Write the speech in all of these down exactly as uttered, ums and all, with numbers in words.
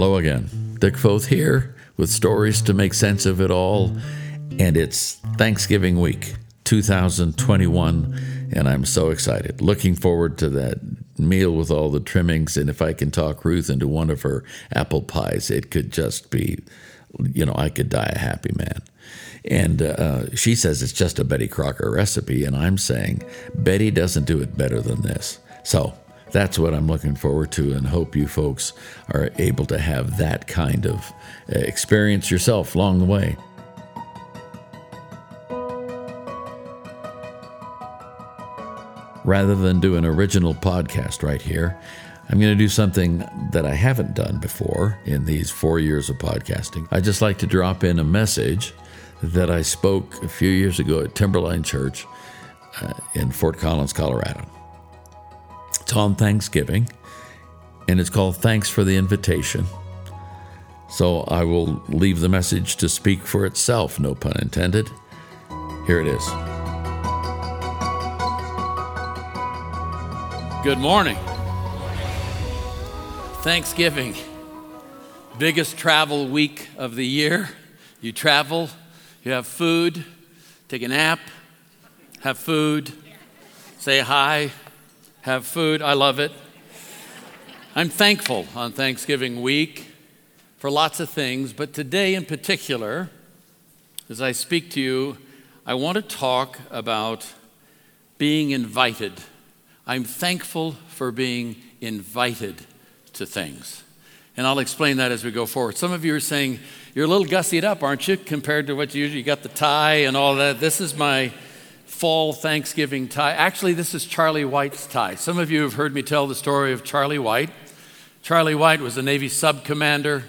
Hello again. Dick Foth here with stories to make sense of it all. And it's Thanksgiving week, two thousand twenty-one, and I'm so excited. Looking forward to that meal with all the trimmings, and if I can talk Ruth into one of her apple pies, it could just be, you know, I could die a happy man. And uh, she says it's just a Betty Crocker recipe, and I'm saying Betty doesn't do it better than this. So that's what I'm looking forward to, and hope you folks are able to have that kind of experience yourself along the way. Rather than do an original podcast right here, I'm going to do something that I haven't done before in these four years of podcasting. I just like to drop in a message that I spoke a few years ago at Timberline Church uh, in Fort Collins, Colorado. It's on Thanksgiving, and it's called Thanks for the Invitation. So I will leave the message to speak for itself, no pun intended. Here it is. Good morning. Thanksgiving, biggest travel week of the year. You travel, you have food, take a nap, have food, say hi. Have food. I love it. I'm thankful on Thanksgiving week for lots of things, but today in particular, as I speak to you, I want to talk about being invited. I'm thankful for being invited to things, and I'll explain that as we go forward. Some of you are saying, you're a little gussied up, aren't you, compared to what you usually, you got the tie and all that. This is my fall Thanksgiving tie. Actually, this is Charlie White's tie. Some of you have heard me tell the story of Charlie White. Charlie White was a Navy sub commander,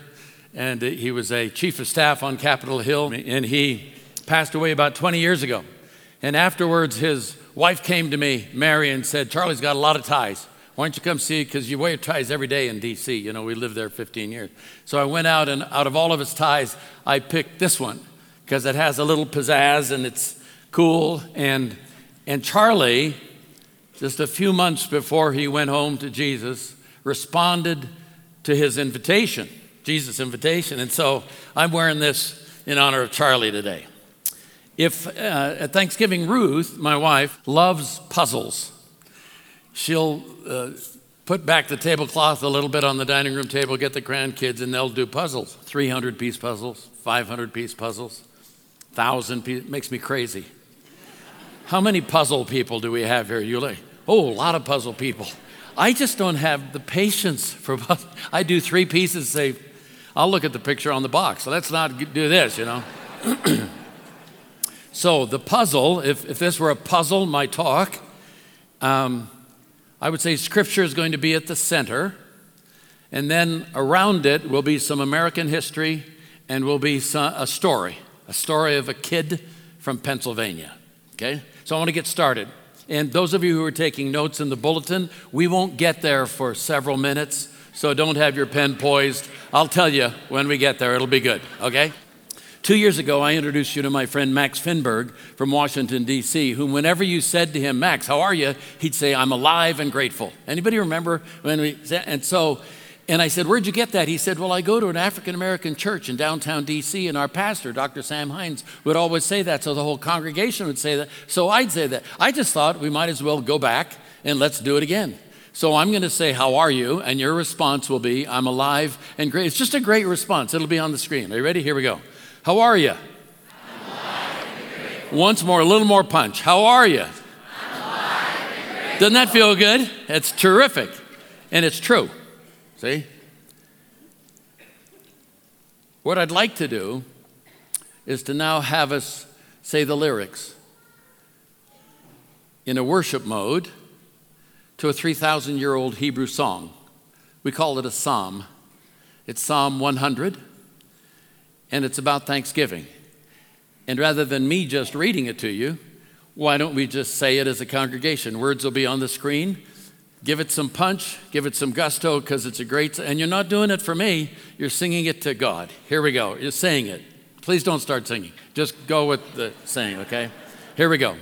and he was a chief of staff on Capitol Hill, and he passed away about twenty years ago. And afterwards, his wife came to me, Mary, and said, Charlie's got a lot of ties. Why don't you come see, because you wear ties every day in D C. You know, we lived there fifteen years. So I went out, and out of all of his ties, I picked this one, because it has a little pizzazz, and it's cool. And and Charlie, just a few months before he went home to Jesus, responded to his invitation, Jesus' invitation. And so I'm wearing this in honor of Charlie today. If uh, at Thanksgiving, Ruth, my wife, loves puzzles. She'll uh, put back the tablecloth a little bit on the dining room table, get the grandkids, and they'll do puzzles, three hundred piece puzzles, five hundred piece puzzles, one thousand pieces. Makes me crazy. How many puzzle people do we have here? You're like, oh, a lot of puzzle people. I just don't have the patience for puzzles. I do three pieces, say, I'll look at the picture on the box. So let's not do this, you know. So the puzzle, if, if this were a puzzle, my talk, um, I would say Scripture is going to be at the center. And then around it will be some American history, and will be some, a story, a story of a kid from Pennsylvania. Okay, so I want to get started. And those of you who are taking notes in the bulletin, we won't get there for several minutes, so don't have your pen poised. I'll tell you when we get there, it'll be good, okay? Two years ago, I introduced you to my friend Max Finberg from Washington, D C, whom whenever you said to him, Max, how are you? He'd say, I'm alive and grateful. Anybody remember when we said, and so, and I said, where'd you get that? He said, well, I go to an African-American church in downtown D C, and our pastor, Doctor Sam Hines, would always say that, so the whole congregation would say that, so I'd say that. I just thought we might as well go back and let's do it again. So I'm going to say, how are you? And your response will be, I'm alive and great. It's just a great response. It'll be on the screen. Are you ready? Here we go. How are you? I'm alive and grateful. Once more, a little more punch. How are you? I'm alive and grateful. Doesn't that feel good? It's terrific. And it's true. See? What I'd like to do is to now have us say the lyrics in a worship mode to a three thousand year old Hebrew song. We call it a psalm. It's Psalm one hundred, and it's about Thanksgiving. And rather than me just reading it to you, why don't we just say it as a congregation? Words will be on the screen. Give it some punch, give it some gusto, because it's a great, and you're not doing it for me, you're singing it to God. Here we go, you're saying it. Please don't start singing, just go with the saying, okay? Here we go.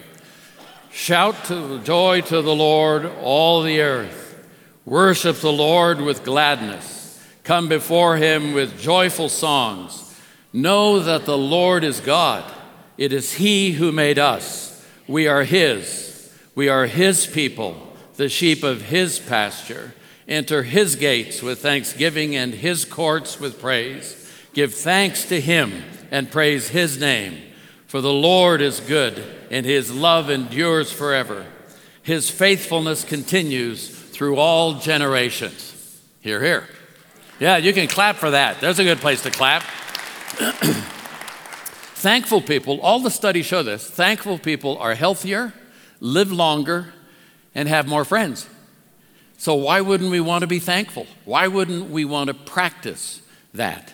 Shout to joy to the Lord, all the earth. Worship the Lord with gladness. Come before him with joyful songs. Know that the Lord is God. It is he who made us. We are his. We are his people, the sheep of his pasture. Enter his gates with thanksgiving and his courts with praise. Give thanks to him and praise his name. For the Lord is good, and his love endures forever. His faithfulness continues through all generations. Hear, hear. Yeah, you can clap for that. There's a good place to clap. Thankful people, all the studies show this, thankful people are healthier, live longer, and have more friends. So why wouldn't we want to be thankful? Why wouldn't we want to practice that?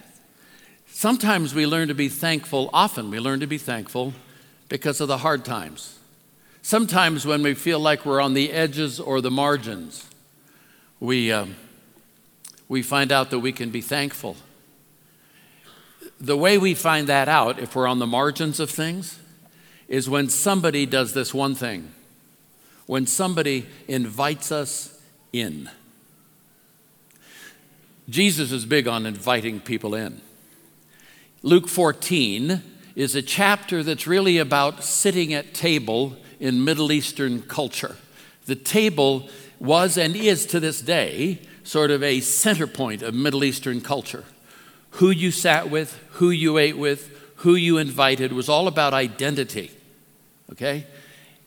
Sometimes we learn to be thankful, often we learn to be thankful because of the hard times. Sometimes when we feel like we're on the edges or the margins, we... Um, we find out that we can be thankful. The way we find that out, if we're on the margins of things, is when somebody does this one thing. When somebody invites us in. Jesus is big on inviting people in. Luke fourteen is a chapter that's really about sitting at table in Middle Eastern culture. The table was and is to this day sort of a center point of Middle Eastern culture. Who you sat with, who you ate with, who you invited was all about identity, okay?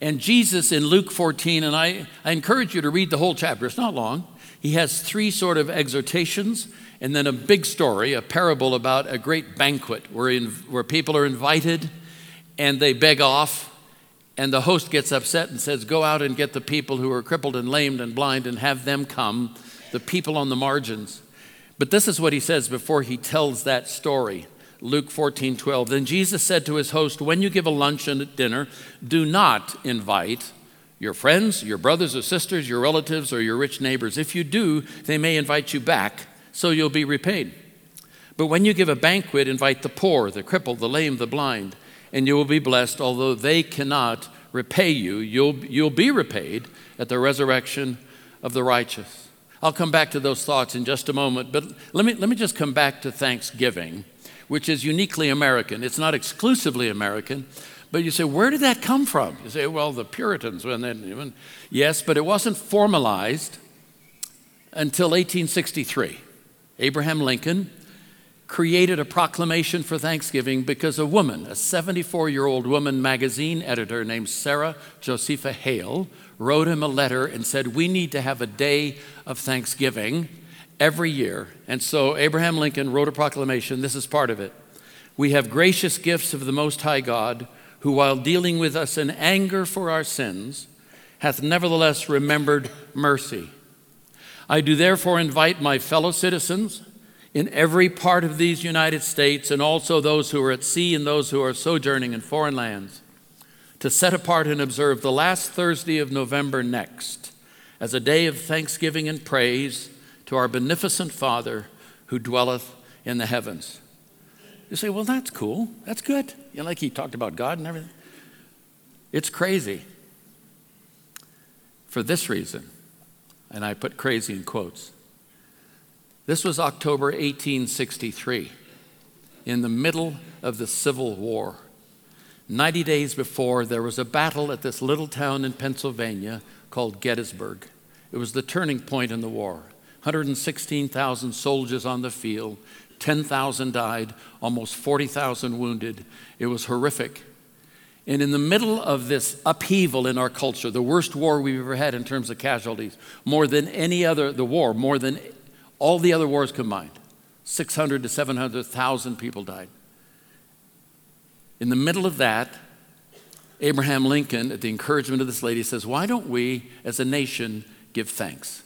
And Jesus in Luke fourteen, and I, I encourage you to read the whole chapter, it's not long. He has three sort of exhortations and then a big story, a parable about a great banquet where, in, where people are invited and they beg off, and the host gets upset and says, go out and get the people who are crippled and lamed and blind and have them come, the people on the margins. But this is what he says before he tells that story. Luke fourteen twelve. Then Jesus said to his host, when you give a luncheon at dinner, do not invite your friends, your brothers or sisters, your relatives, or your rich neighbors. If you do, they may invite you back, so you'll be repaid. But when you give a banquet, invite the poor, the crippled, the lame, the blind, and you will be blessed, although they cannot repay you. You'll, you'll be repaid at the resurrection of the righteous. I'll come back to those thoughts in just a moment, but let me let me just come back to Thanksgiving, which is uniquely American. It's not exclusively American, but you say, where did that come from? You say, well, the Puritans. When they, when, yes, but it wasn't formalized until eighteen sixty-three. Abraham Lincoln created a proclamation for Thanksgiving because a woman, a seventy-four-year-old woman magazine editor named Sarah Josepha Hale, wrote him a letter and said, we need to have a day of Thanksgiving every year. And so Abraham Lincoln wrote a proclamation. This is part of it. We have gracious gifts of the Most High God, who while dealing with us in anger for our sins, hath nevertheless remembered mercy. I do therefore invite my fellow citizens in every part of these United States, and also those who are at sea and those who are sojourning in foreign lands, to set apart and observe the last Thursday of November next as a day of thanksgiving and praise to our beneficent Father who dwelleth in the heavens. You say, well, that's cool. That's good. You know, like he talked about God and everything. It's crazy for this reason, and I put crazy in quotes. This was October eighteen sixty-three, in the middle of the Civil War. ninety days before, there was a battle at this little town in Pennsylvania called Gettysburg. It was the turning point in the war. one hundred sixteen thousand soldiers on the field, ten thousand died, almost forty thousand wounded. It was horrific. And in the middle of this upheaval in our culture, the worst war we've ever had in terms of casualties, more than any other, the war, more than all the other wars combined, six hundred to seven hundred thousand people died. In the middle of that, Abraham Lincoln, at the encouragement of this lady, says, why don't we, as a nation, give thanks?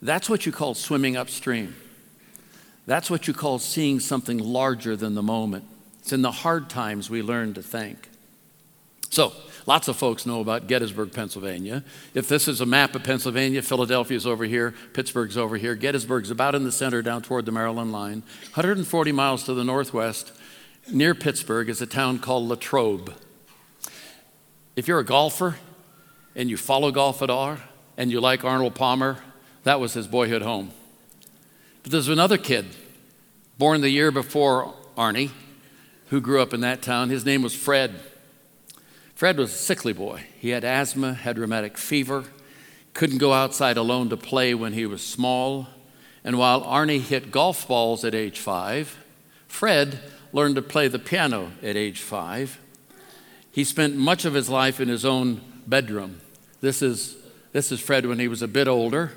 That's what you call swimming upstream. That's what you call seeing something larger than the moment. It's in the hard times we learn to thank. So, lots of folks know about Gettysburg, Pennsylvania. If this is a map of Pennsylvania, Philadelphia's over here, Pittsburgh's over here. Gettysburg's about in the center down toward the Maryland line. one hundred forty miles to the northwest, near Pittsburgh, is a town called Latrobe. If you're a golfer and you follow golf at all and you like Arnold Palmer, that was his boyhood home. But there's another kid born the year before Arnie who grew up in that town. His name was Fred. Fred was a sickly boy. He had asthma, had rheumatic fever, couldn't go outside alone to play when he was small. And while Arnie hit golf balls at age five, Fred learned to play the piano at age five. He spent much of his life in his own bedroom. This is this is Fred when he was a bit older.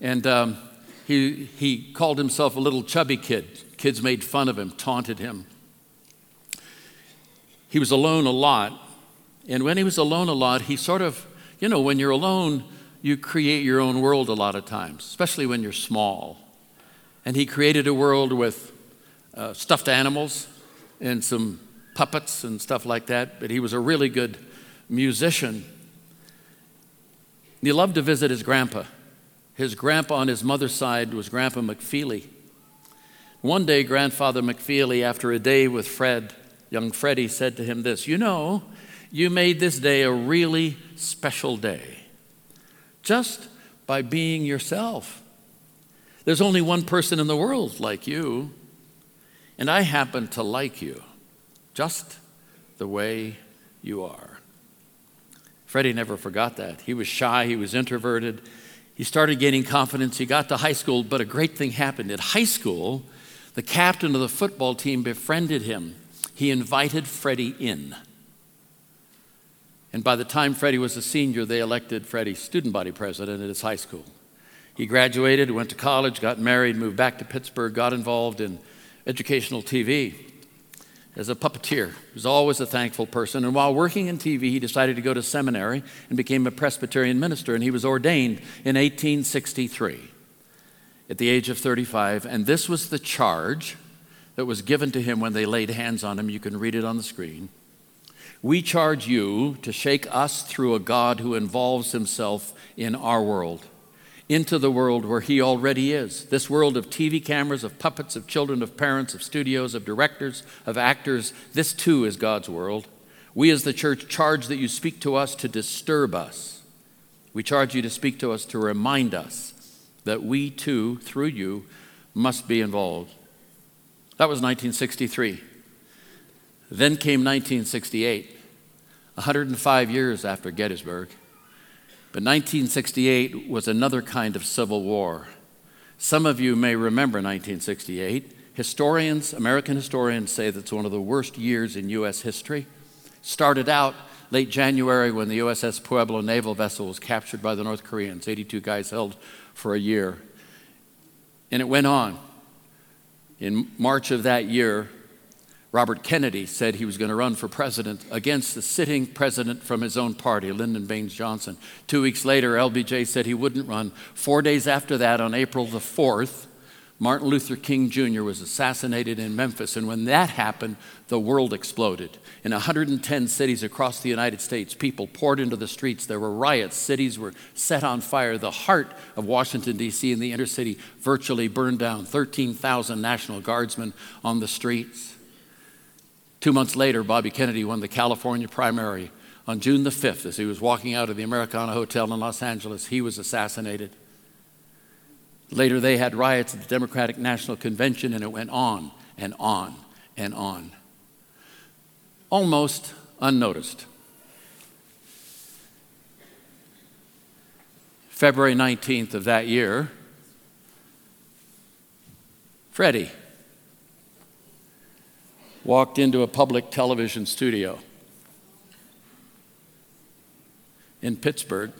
And um, he he called himself a little chubby kid. Kids made fun of him, taunted him. He was alone a lot. And when he was alone a lot, he sort of, you know, when you're alone, you create your own world a lot of times, especially when you're small. And he created a world with uh, stuffed animals and some puppets and stuff like that. But he was a really good musician. He loved to visit his grandpa. His grandpa on his mother's side was Grandpa McFeely. One day, Grandfather McFeely, after a day with Fred, young Freddie, said to him this, "You know, you made this day a really special day just by being yourself. There's only one person in the world like you, and I happen to like you just the way you are." Freddie never forgot that. He was shy, he was introverted. He started gaining confidence. He got to high school, but a great thing happened. At high school, the captain of the football team befriended him. He invited Freddie in. And by the time Freddie was a senior, they elected Freddie student body president at his high school. He graduated, went to college, got married, moved back to Pittsburgh, got involved in educational T V as a puppeteer. He was always a thankful person. And while working in T V, he decided to go to seminary and became a Presbyterian minister. And he was ordained in eighteen sixty-three at the age of thirty-five. And this was the charge that was given to him when they laid hands on him. You can read it on the screen. "We charge you to shake us through a God who involves himself in our world, into the world where he already is, this world of T V cameras, of puppets, of children, of parents, of studios, of directors, of actors. This too is God's world. We as the church charge that you speak to us to disturb us. We charge you to speak to us to remind us that we too, through you, must be involved." That was nineteen sixty-three. Then came nineteen sixty-eight, one hundred five years after Gettysburg. But nineteen sixty-eight was another kind of civil war. Some of you may remember nineteen sixty-eight. Historians, American historians, say that's one of the worst years in U S history. Started out late January when the U S S Pueblo naval vessel was captured by the North Koreans, eighty-two guys held for a year. And it went on. In March of that year, Robert Kennedy said he was going to run for president against the sitting president from his own party, Lyndon Baines Johnson. Two weeks later, L B J said he wouldn't run. Four days after that, on April the fourth, Martin Luther King Junior was assassinated in Memphis. And when that happened, the world exploded. In one hundred ten cities across the United States, people poured into the streets. There were riots. Cities were set on fire. The heart of Washington, D C and the inner city virtually burned down. thirteen thousand National Guardsmen on the streets. Two months later, Bobby Kennedy won the California primary. On June the fifth, as he was walking out of the Americana Hotel in Los Angeles, he was assassinated. Later, they had riots at the Democratic National Convention, and it went on and on and on. Almost unnoticed. February nineteenth of that year, Freddie walked into a public television studio in Pittsburgh,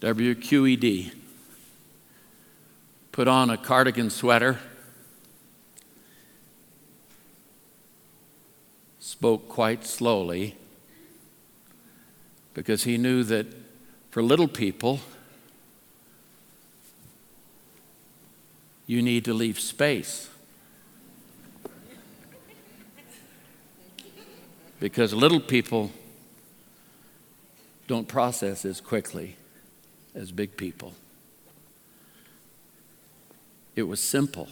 W Q E D, put on a cardigan sweater, spoke quite slowly because he knew that for little people, you need to leave space. Because little people don't process as quickly as big people. It was simple.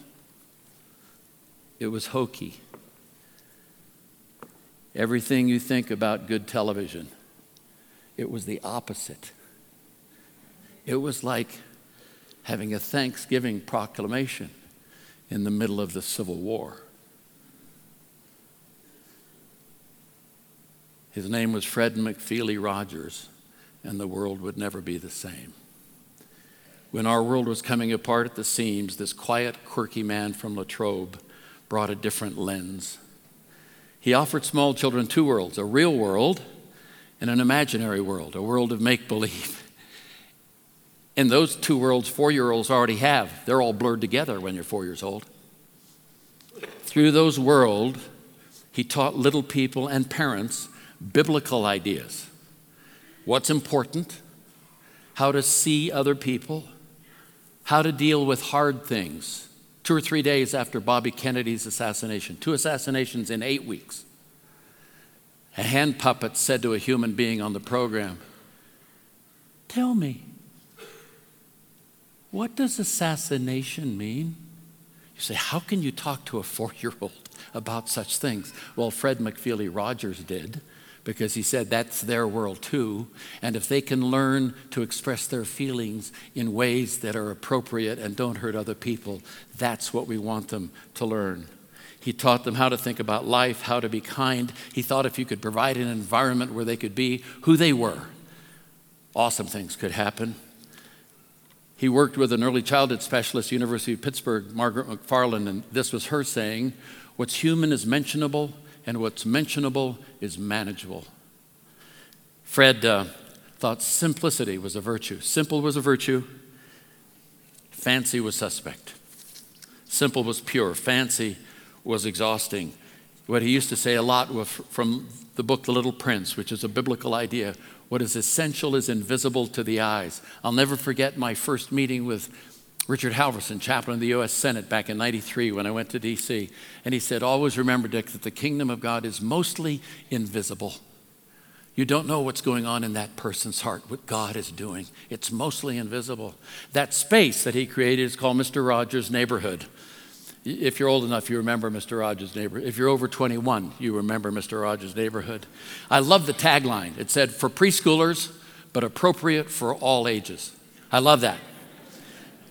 It was hokey. Everything you think about good television, it was the opposite. It was like having a Thanksgiving proclamation in the middle of the Civil War. His name was Fred McFeely Rogers, and the world would never be the same. When our world was coming apart at the seams, this quiet, quirky man from Latrobe brought a different lens. He offered small children two worlds, a real world and an imaginary world, a world of make-believe. And those two worlds four-year-olds already have. They're all blurred together when you're four years old. Through those worlds, he taught little people and parents biblical ideas. What's important, how to see other people, how to deal with hard things. Two or three days after Bobby Kennedy's assassination, two assassinations in eight weeks, a hand puppet said to a human being on the program, "Tell me, what does assassination mean?" You say, how can you talk to a four-year-old about such things? Well, Fred McFeely Rogers did, because he said that's their world too, and if they can learn to express their feelings in ways that are appropriate and don't hurt other people, that's what we want them to learn. He taught them how to think about life, how to be kind. He thought if you could provide an environment where they could be who they were, awesome things could happen. He worked with an early childhood specialist, University of Pittsburgh, Margaret McFarland, and this was her saying, "What's human is mentionable, and what's mentionable is manageable." Fred uh, thought simplicity was a virtue. Simple was a virtue. Fancy was suspect. Simple was pure. Fancy was exhausting. What he used to say a lot was from the book The Little Prince, which is a biblical idea. What is essential is invisible to the eyes. I'll never forget my first meeting with Richard Halverson, chaplain of the U S Senate, back in ninety-three when I went to D C And he said, "Always remember, Dick, that the kingdom of God is mostly invisible. You don't know what's going on in that person's heart, what God is doing. It's mostly invisible." That space that he created is called Mister Rogers' Neighborhood. If you're old enough, you remember Mister Rogers' Neighborhood. If you're over twenty-one, you remember Mister Rogers' Neighborhood. I love the tagline. It said, "For preschoolers, but appropriate for all ages." I love that.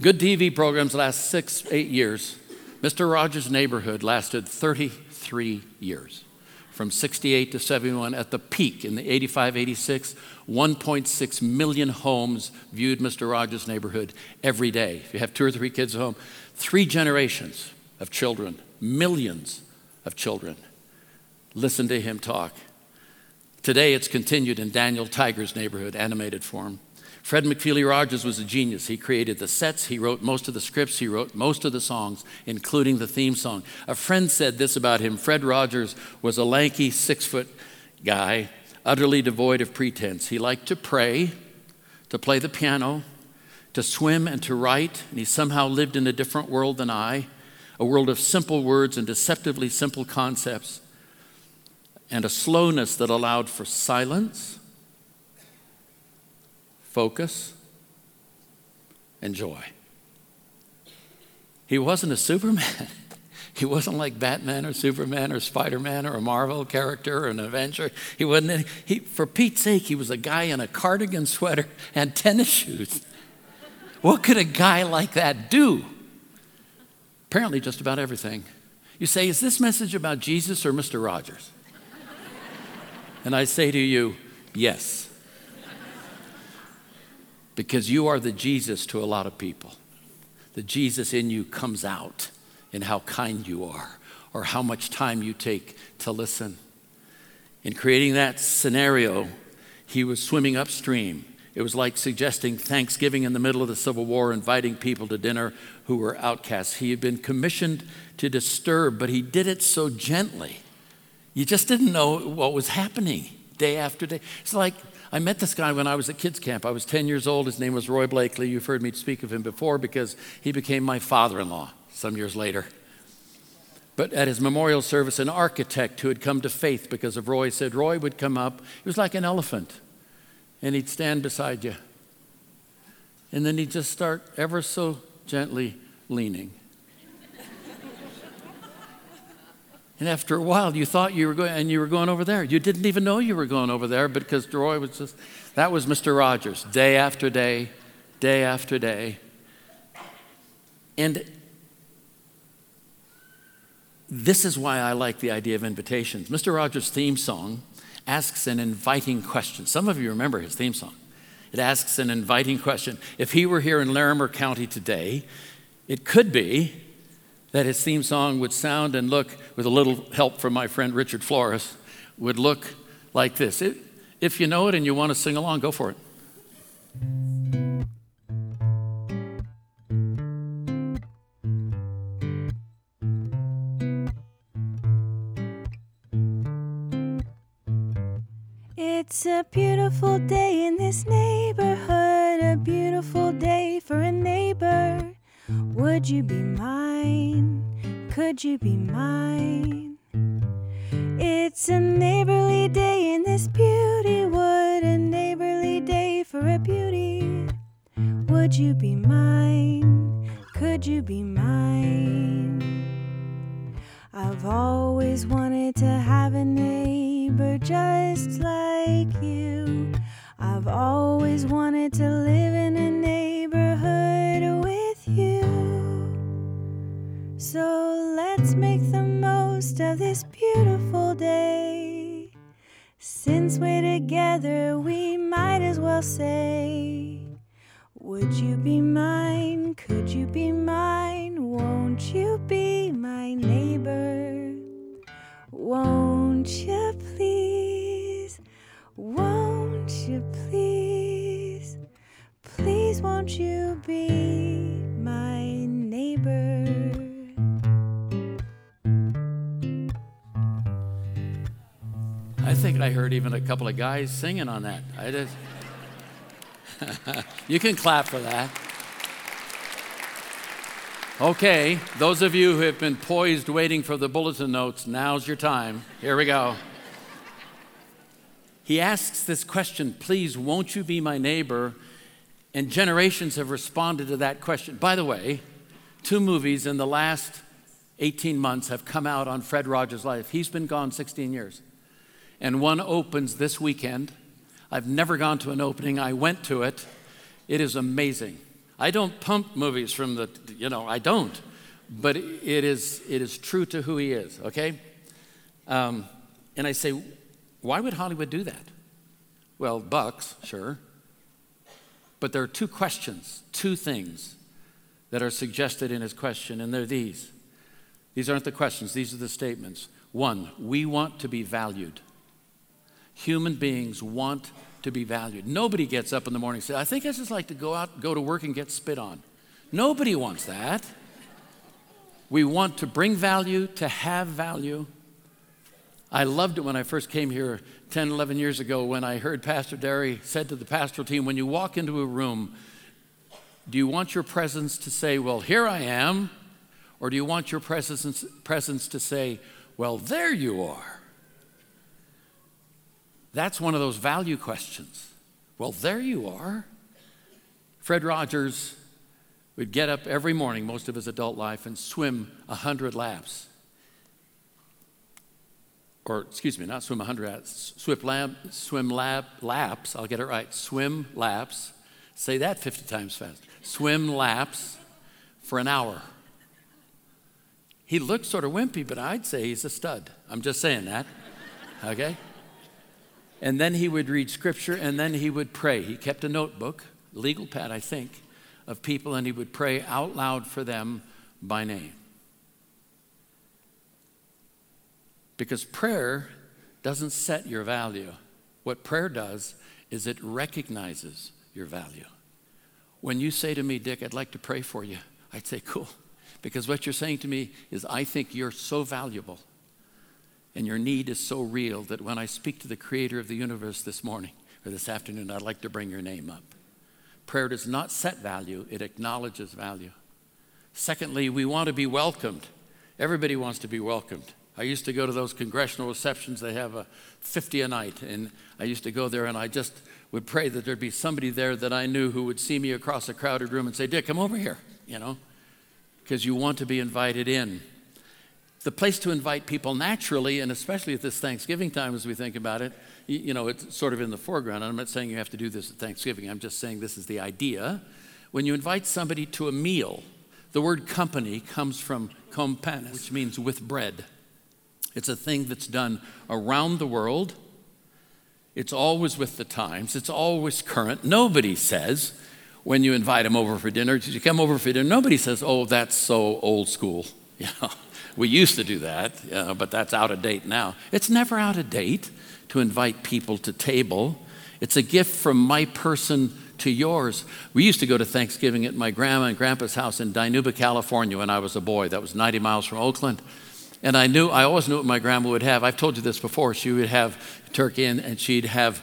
Good T V programs last six, eight years. Mister Rogers' Neighborhood lasted thirty-three years, from sixty-eight to seventy-one at the peak in the eighty-five, eighty-six. one point six million homes viewed Mister Rogers' Neighborhood every day. If you have two or three kids at home, three generations of children, millions of children. Listen to him talk. Today it's continued in Daniel Tiger's Neighborhood, animated form. Fred McFeely Rogers was a genius. He created the sets, he wrote most of the scripts, he wrote most of the songs, including the theme song. A friend said this about him. Fred Rogers was a lanky six-foot guy, utterly devoid of pretense. He liked to pray, to play the piano, to swim and to write, and he somehow lived in a different world than I, a world of simple words and deceptively simple concepts, and a slowness that allowed for silence, focus, and joy. He wasn't a Superman. He wasn't like Batman or Superman or Spider-Man or a Marvel character or an Avenger. He wasn't any, he, for Pete's sake, he was a guy in a cardigan sweater and tennis shoes. What could a guy like that do? Apparently just about everything. You say, is this message about Jesus or Mister Rogers? And I say to you, yes. Because you are the Jesus to a lot of people. The Jesus in you comes out in how kind you are or how much time you take to listen. In creating that scenario, he was swimming upstream. It was like suggesting Thanksgiving in the middle of the Civil War, inviting people to dinner who were outcasts. He had been commissioned to disturb, but he did it so gently. You just didn't know what was happening day after day. It's like, I met this guy when I was at kids camp. I was ten years old. His name was Roy Blakely. You've heard me speak of him before because he became my father-in-law some years later. But at his memorial service, an architect who had come to faith because of Roy said Roy would come up. He was like an elephant. And he'd stand beside you. And then he'd just start ever so gently leaning. And after a while, you thought you were going, and you were going over there. You didn't even know you were going over there because Roy was just, that was Mister Rogers, day after day, day after day. And this is why I like the idea of invitations. Mister Rogers' theme song asks an inviting question. Some of you remember his theme song. It asks an inviting question. If he were here in Larimer County today, it could be that his theme song would sound and look, with a little help from my friend Richard Flores, would look like this. It, if you know it and you want to sing along, go for it. It's a beautiful day in this neighborhood, a beautiful day for a neighbor. Would you be mine? Could you be mine? It's a neighborly day in this beauty wood, a neighborly day for a beauty. Would you be mine? Could you be mine? I've always wanted to have a neighbor just like you. I've always wanted to live in a neighborhood with you. So let's make the most of this beautiful day. Since we're together, we might as well say, would you be mine? Could you be mine? Won't you be my neighbor? Won't you please? Won't you please? Please won't you be my neighbor? I think I heard even a couple of guys singing on that. I just... You can clap for that. Okay, those of you who have been poised waiting for the bulletin notes, now's your time. Here we go. He asks this question, please, won't you be my neighbor? And generations have responded to that question. By the way, two movies in the last eighteen months have come out on Fred Rogers' life. He's been gone sixteen years. And one opens this weekend. I've never gone to an opening. I went to it. It is amazing. I don't pump movies from the, you know, I don't. But it is it is true to who he is, okay? Um, and I say, why would Hollywood do that? Well, bucks, sure. But there are two questions, two things that are suggested in his question, and they're these. These aren't the questions. These are the statements. One, we want to be valued. Human beings want to be valued. Nobody gets up in the morning and says, I think I just like to go out, go to work and get spit on. Nobody wants that. We want to bring value, to have value. I loved it when I first came here ten, eleven years ago when I heard Pastor Derry said to the pastoral team, when you walk into a room, do you want your presence to say, well, here I am? Or do you want your presence, presence to say, well, there you are? That's one of those value questions. Well, there you are. Fred Rogers would get up every morning most of his adult life and swim one hundred laps. Or, excuse me, not swim one hundred laps, swim, lab, swim lab, laps, I'll get it right, swim laps, say that fifty times fast, swim laps for an hour. He looks sort of wimpy, but I'd say he's a stud. I'm just saying that, okay? And then he would read scripture, and then he would pray. He kept a notebook, legal pad, I think, of people, and he would pray out loud for them by name. Because prayer doesn't set your value. What prayer does is it recognizes your value. When you say to me, Dick, I'd like to pray for you, I'd say, cool. Because what you're saying to me is, I think you're so valuable. And your need is so real that when I speak to the creator of the universe this morning or this afternoon, I'd like to bring your name up. Prayer does not set value, it acknowledges value. Secondly, we want to be welcomed. Everybody wants to be welcomed. I used to go to those congressional receptions, they have a fifty a night, and I used to go there and I just would pray that there'd be somebody there that I knew who would see me across a crowded room and say, Dick, come over here, you know, because you want to be invited in. The place to invite people naturally, and especially at this Thanksgiving time as we think about it, you, you know, it's sort of in the foreground. I'm not saying you have to do this at Thanksgiving. I'm just saying this is the idea. When you invite somebody to a meal, The word company comes from companis, which means with bread. It's a thing that's done around the world. It's always with the times. It's always current. Nobody says, when you invite them over for dinner, did you come over for dinner? Nobody says, oh, that's so old school. You know, we used to do that, you know, but that's out of date now. It's never out of date to invite people to table. It's a gift from my person to yours. We used to go to Thanksgiving at my grandma and grandpa's house in Dinuba, California when I was a boy. That was ninety miles from Oakland. And I knew, I always knew what my grandma would have. I've told you this before. She would have turkey and, and she'd have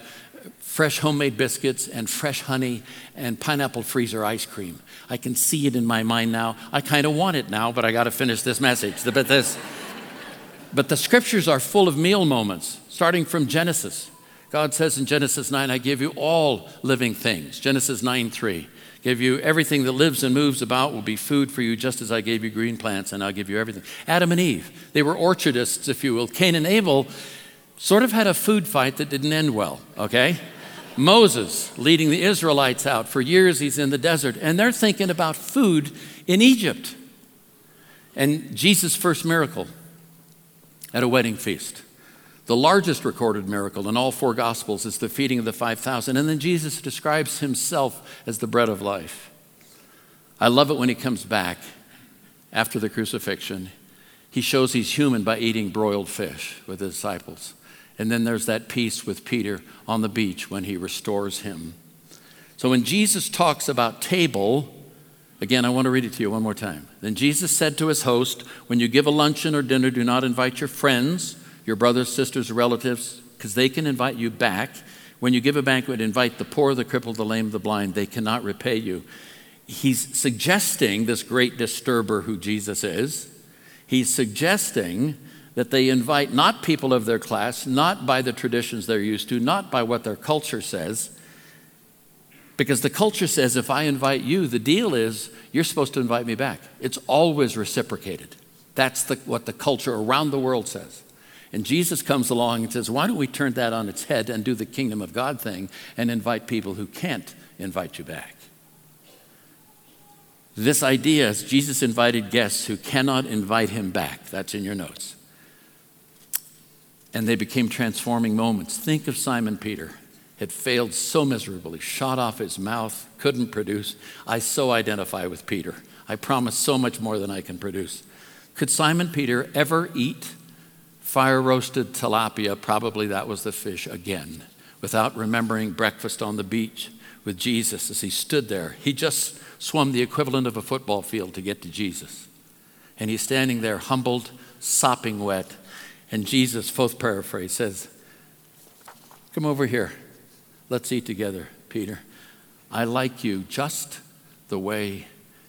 fresh homemade biscuits and fresh honey and pineapple freezer ice cream. I can see it in my mind now. I kind of want it now, but I got to finish this message. But, this, but the scriptures are full of meal moments, starting from Genesis. God says in Genesis nine, I give you all living things. Genesis nine three, give you everything that lives and moves about will be food for you, just as I gave you green plants, and I'll give you everything. Adam and Eve, they were orchardists, if you will. Cain and Abel sort of had a food fight that didn't end well, okay? Moses leading the Israelites out. For years he's in the desert, and they're thinking about food in Egypt. And Jesus' first miracle at a wedding feast. The largest recorded miracle in all four Gospels is the feeding of the five thousand. And then Jesus describes himself as the bread of life. I love it when he comes back after the crucifixion. He shows he's human by eating broiled fish with his disciples. And then there's that peace with Peter on the beach when he restores him. So when Jesus talks about table, again, I want to read it to you one more time. Then Jesus said to his host, when you give a luncheon or dinner, do not invite your friends, your brothers, sisters, relatives, because they can invite you back. When you give a banquet, invite the poor, the crippled, the lame, the blind. They cannot repay you. He's suggesting, this great disturber who Jesus is, he's suggesting that they invite not people of their class, not by the traditions they're used to, not by what their culture says, because the culture says, if I invite you, the deal is you're supposed to invite me back. It's always reciprocated. That's the, what the culture around the world says. And Jesus comes along and says, why don't we turn that on its head and do the kingdom of God thing and invite people who can't invite you back? This idea is Jesus invited guests who cannot invite him back. That's in your notes. And they became transforming moments. Think of Simon Peter. Had failed so miserably, shot off his mouth, couldn't produce. I so identify with Peter. I promise so much more than I can produce. Could Simon Peter ever eat fire-roasted tilapia, probably that was the fish, again, without remembering breakfast on the beach with Jesus as he stood there? He just swum the equivalent of a football field to get to Jesus. And he's standing there, humbled, sopping wet. And Jesus, Foth paraphrase, says, come over here. Let's eat together, Peter. I like you just the way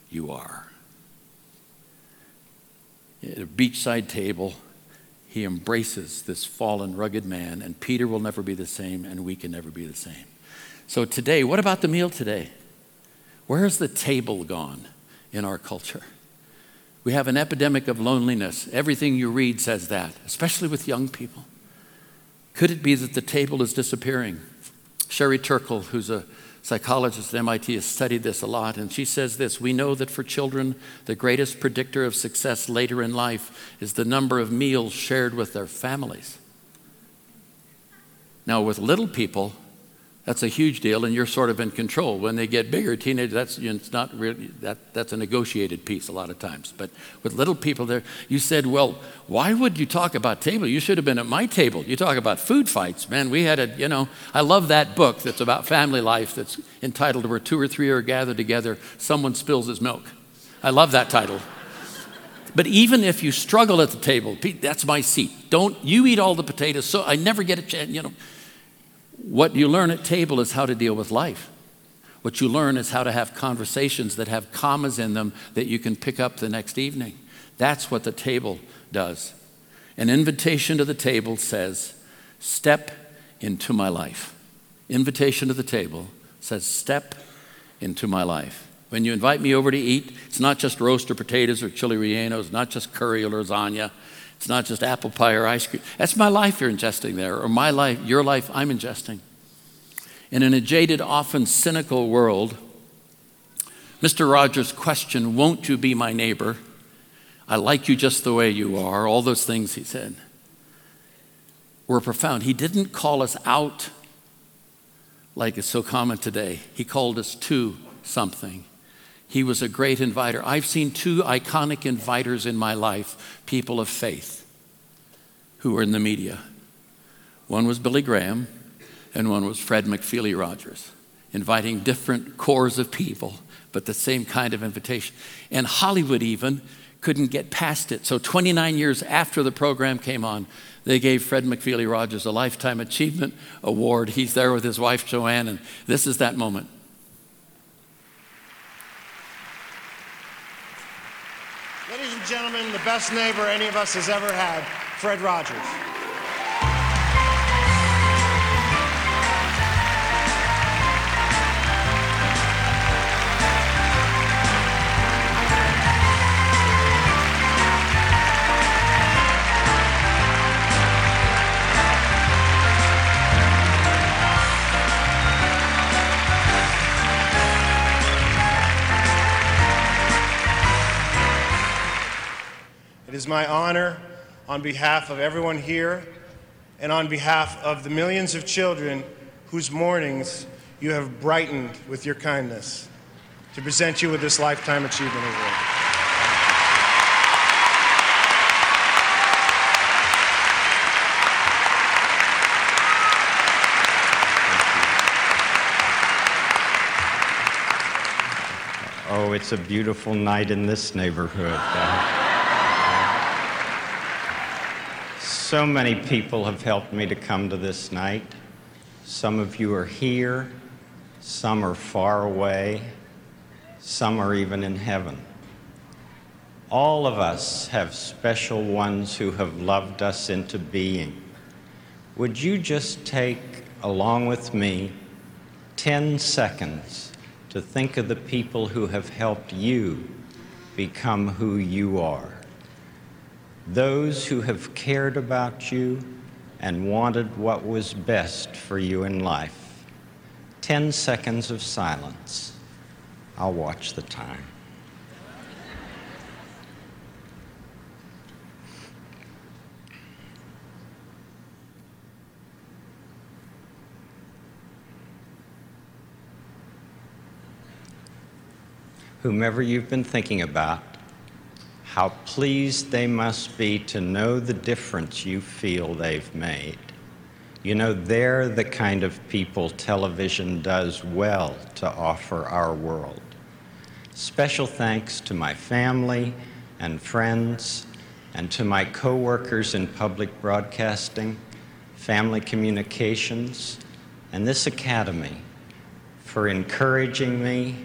you are. At a beachside table, he embraces this fallen, rugged man, and Peter will never be the same, and we can never be the same. So today, what about the meal today? Where has the table gone in our culture? We have an epidemic of loneliness. Everything you read says that, especially with young people. Could it be that the table is disappearing? Sherry Turkle, who's a psychologist at M I T, has studied this a lot, and she says this: we know that for children, the greatest predictor of success later in life is the number of meals shared with their families. Now, with little people, that's a huge deal, and you're sort of in control. When they get bigger, teenagers, that's it's not really that that's a negotiated piece a lot of times. But with little people, there, you said, well, why would you talk about table? You should have been at my table. You talk about food fights, man. We had a, you know, I love that book that's about family life that's entitled Where Two or Three Are Gathered Together, Someone Spills His Milk. I love that title. But even if you struggle at the table, that's my seat. Don't you eat all the potatoes? So I never get a chance, you know. What you learn at table is how to deal with life. What you learn is how to have conversations that have commas in them that you can pick up the next evening. That's what the table does. An invitation to the table says, step into my life. Invitation to the table says, step into my life. When you invite me over to eat, it's not just roast or potatoes or chili relleno, it's not just curry or lasagna. It's not just apple pie or ice cream. That's my life you're ingesting there, or my life, your life I'm ingesting. And in a jaded, often cynical world, Mister Rogers' question, "Won't you be my neighbor? I like you just the way you are," all those things he said, were profound. He didn't call us out like it's so common today. He called us to something. He was a great inviter. I've seen two iconic inviters in my life, people of faith who were in the media. One was Billy Graham and one was Fred McFeely Rogers, inviting different cores of people, but the same kind of invitation. And Hollywood even couldn't get past it. So twenty-nine years after the program came on, they gave Fred McFeely Rogers a Lifetime Achievement Award. He's there with his wife, Joanne, and this is that moment. Ladies and gentlemen, the best neighbor any of us has ever had, Fred Rogers. It is my honor, on behalf of everyone here and on behalf of the millions of children whose mornings you have brightened with your kindness, to present you with this Lifetime Achievement Award. Oh, it's a beautiful night in this neighborhood. Uh, So many people have helped me to come to this night. Some of you are here, some are far away, some are even in heaven. All of us have special ones who have loved us into being. Would you just take, along with me, ten seconds to think of the people who have helped you become who you are? Those who have cared about you and wanted what was best for you in life. Ten seconds of silence. I'll watch the time. Whomever you've been thinking about, how pleased they must be to know the difference you feel they've made. You know, they're the kind of people television does well to offer our world. Special thanks to my family and friends, and to my co-workers in public broadcasting, family communications, and this academy for encouraging me,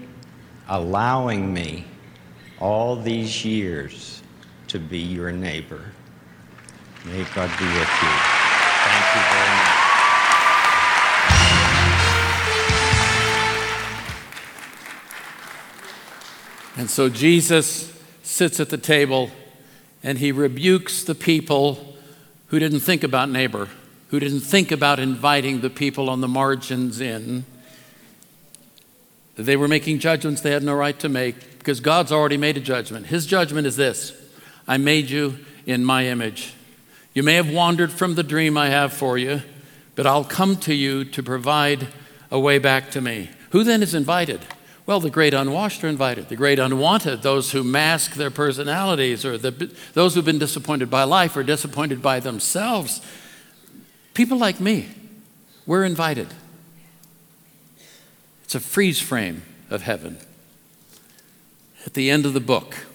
allowing me all these years to be your neighbor. May God be with you. Thank you very much. And so Jesus sits at the table and he rebukes the people who didn't think about neighbor, who didn't think about inviting the people on the margins in. They were making judgments they had no right to make, because God's already made a judgment. His judgment is this: I made you in my image. You may have wandered from the dream I have for you, but I'll come to you to provide a way back to me. Who then is invited? Well, the great unwashed are invited, the great unwanted, those who mask their personalities, or the, those who've been disappointed by life or disappointed by themselves. People like me, we're invited. It's a freeze frame of heaven. At the end of the book,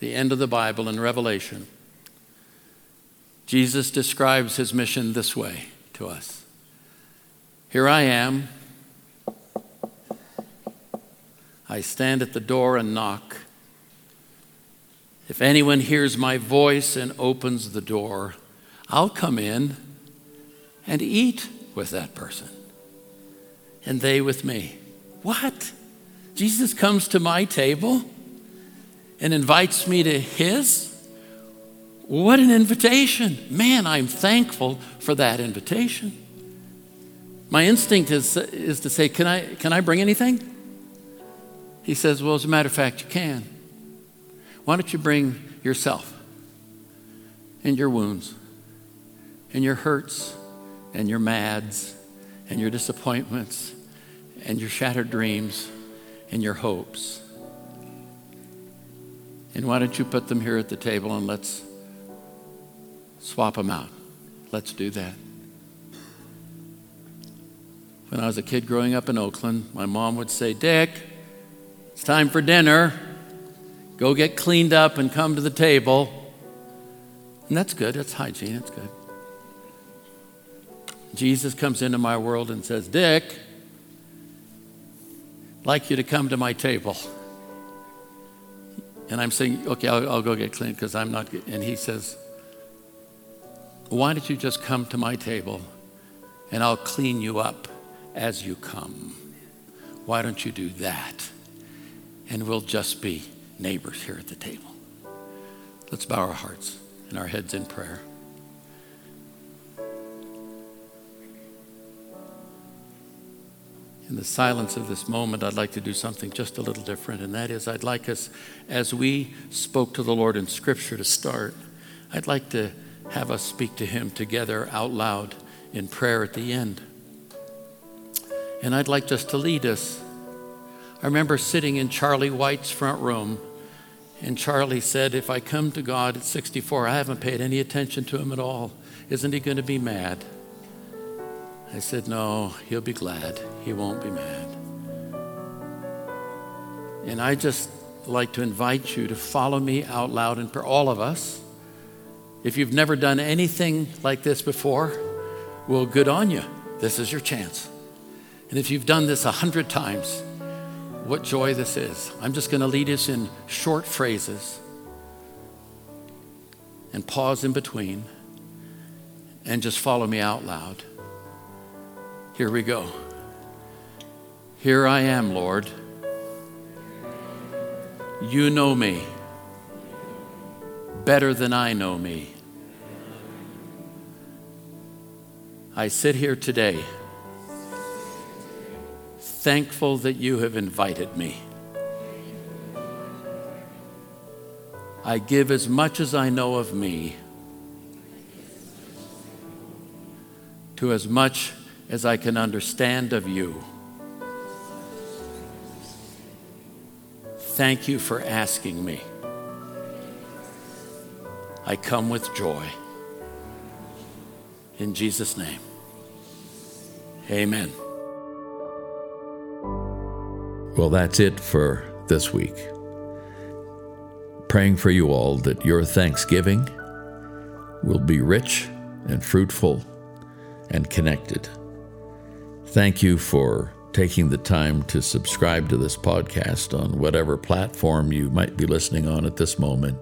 the end of the Bible in Revelation, Jesus describes his mission this way to us. Here I am. I stand at the door and knock. If anyone hears my voice and opens the door, I'll come in and eat with that person, and they with me. What? Jesus comes to my table and invites me to his? What an invitation. Man, I'm thankful for that invitation. My instinct is, is to say, can I, can I bring anything? He says, well, as a matter of fact, you can. Why don't you bring yourself and your wounds and your hurts and your mads and your disappointments and your shattered dreams and your hopes. And why don't you put them here at the table and let's swap them out. Let's do that. When I was a kid growing up in Oakland, my mom would say, Dick, it's time for dinner. Go get cleaned up and come to the table. And that's good. That's hygiene. That's good. Jesus comes into my world and says, Dick, I'd like you to come to my table. And I'm saying, okay, I'll, I'll go get cleaned because I'm not. And he says, why don't you just come to my table and I'll clean you up as you come? Why don't you do that? And we'll just be neighbors here at the table. Let's bow our hearts and our heads in prayer. In the silence of this moment, I'd like to do something just a little different, and that is I'd like us, as we spoke to the Lord in Scripture to start, I'd like to have us speak to Him together out loud in prayer at the end. And I'd like just to lead us. I remember sitting in Charlie White's front room, and Charlie said, if I come to God at sixty-four, I haven't paid any attention to Him at all. Isn't He going to be mad? I said, no, He'll be glad. He won't be mad. And I just like to invite you to follow me out loud in prayer, all of us. If you've never done anything like this before, well, good on you. This is your chance. And if you've done this a hundred times, what joy this is. I'm just going to lead us in short phrases and pause in between and just follow me out loud. Here we go. Here I am, Lord. You know me better than I know me. I sit here today, thankful that you have invited me. I give as much as I know of me to as much as I can understand of you. Thank you for asking me. I come with joy. In Jesus' name, amen. Well, that's it for this week. Praying for you all that your Thanksgiving will be rich and fruitful and connected. Thank you for taking the time to subscribe to this podcast on whatever platform you might be listening on at this moment.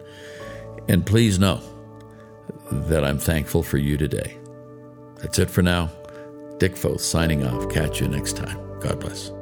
And please know that I'm thankful for you today. That's it for now. Dick Foth signing off. Catch you next time. God bless.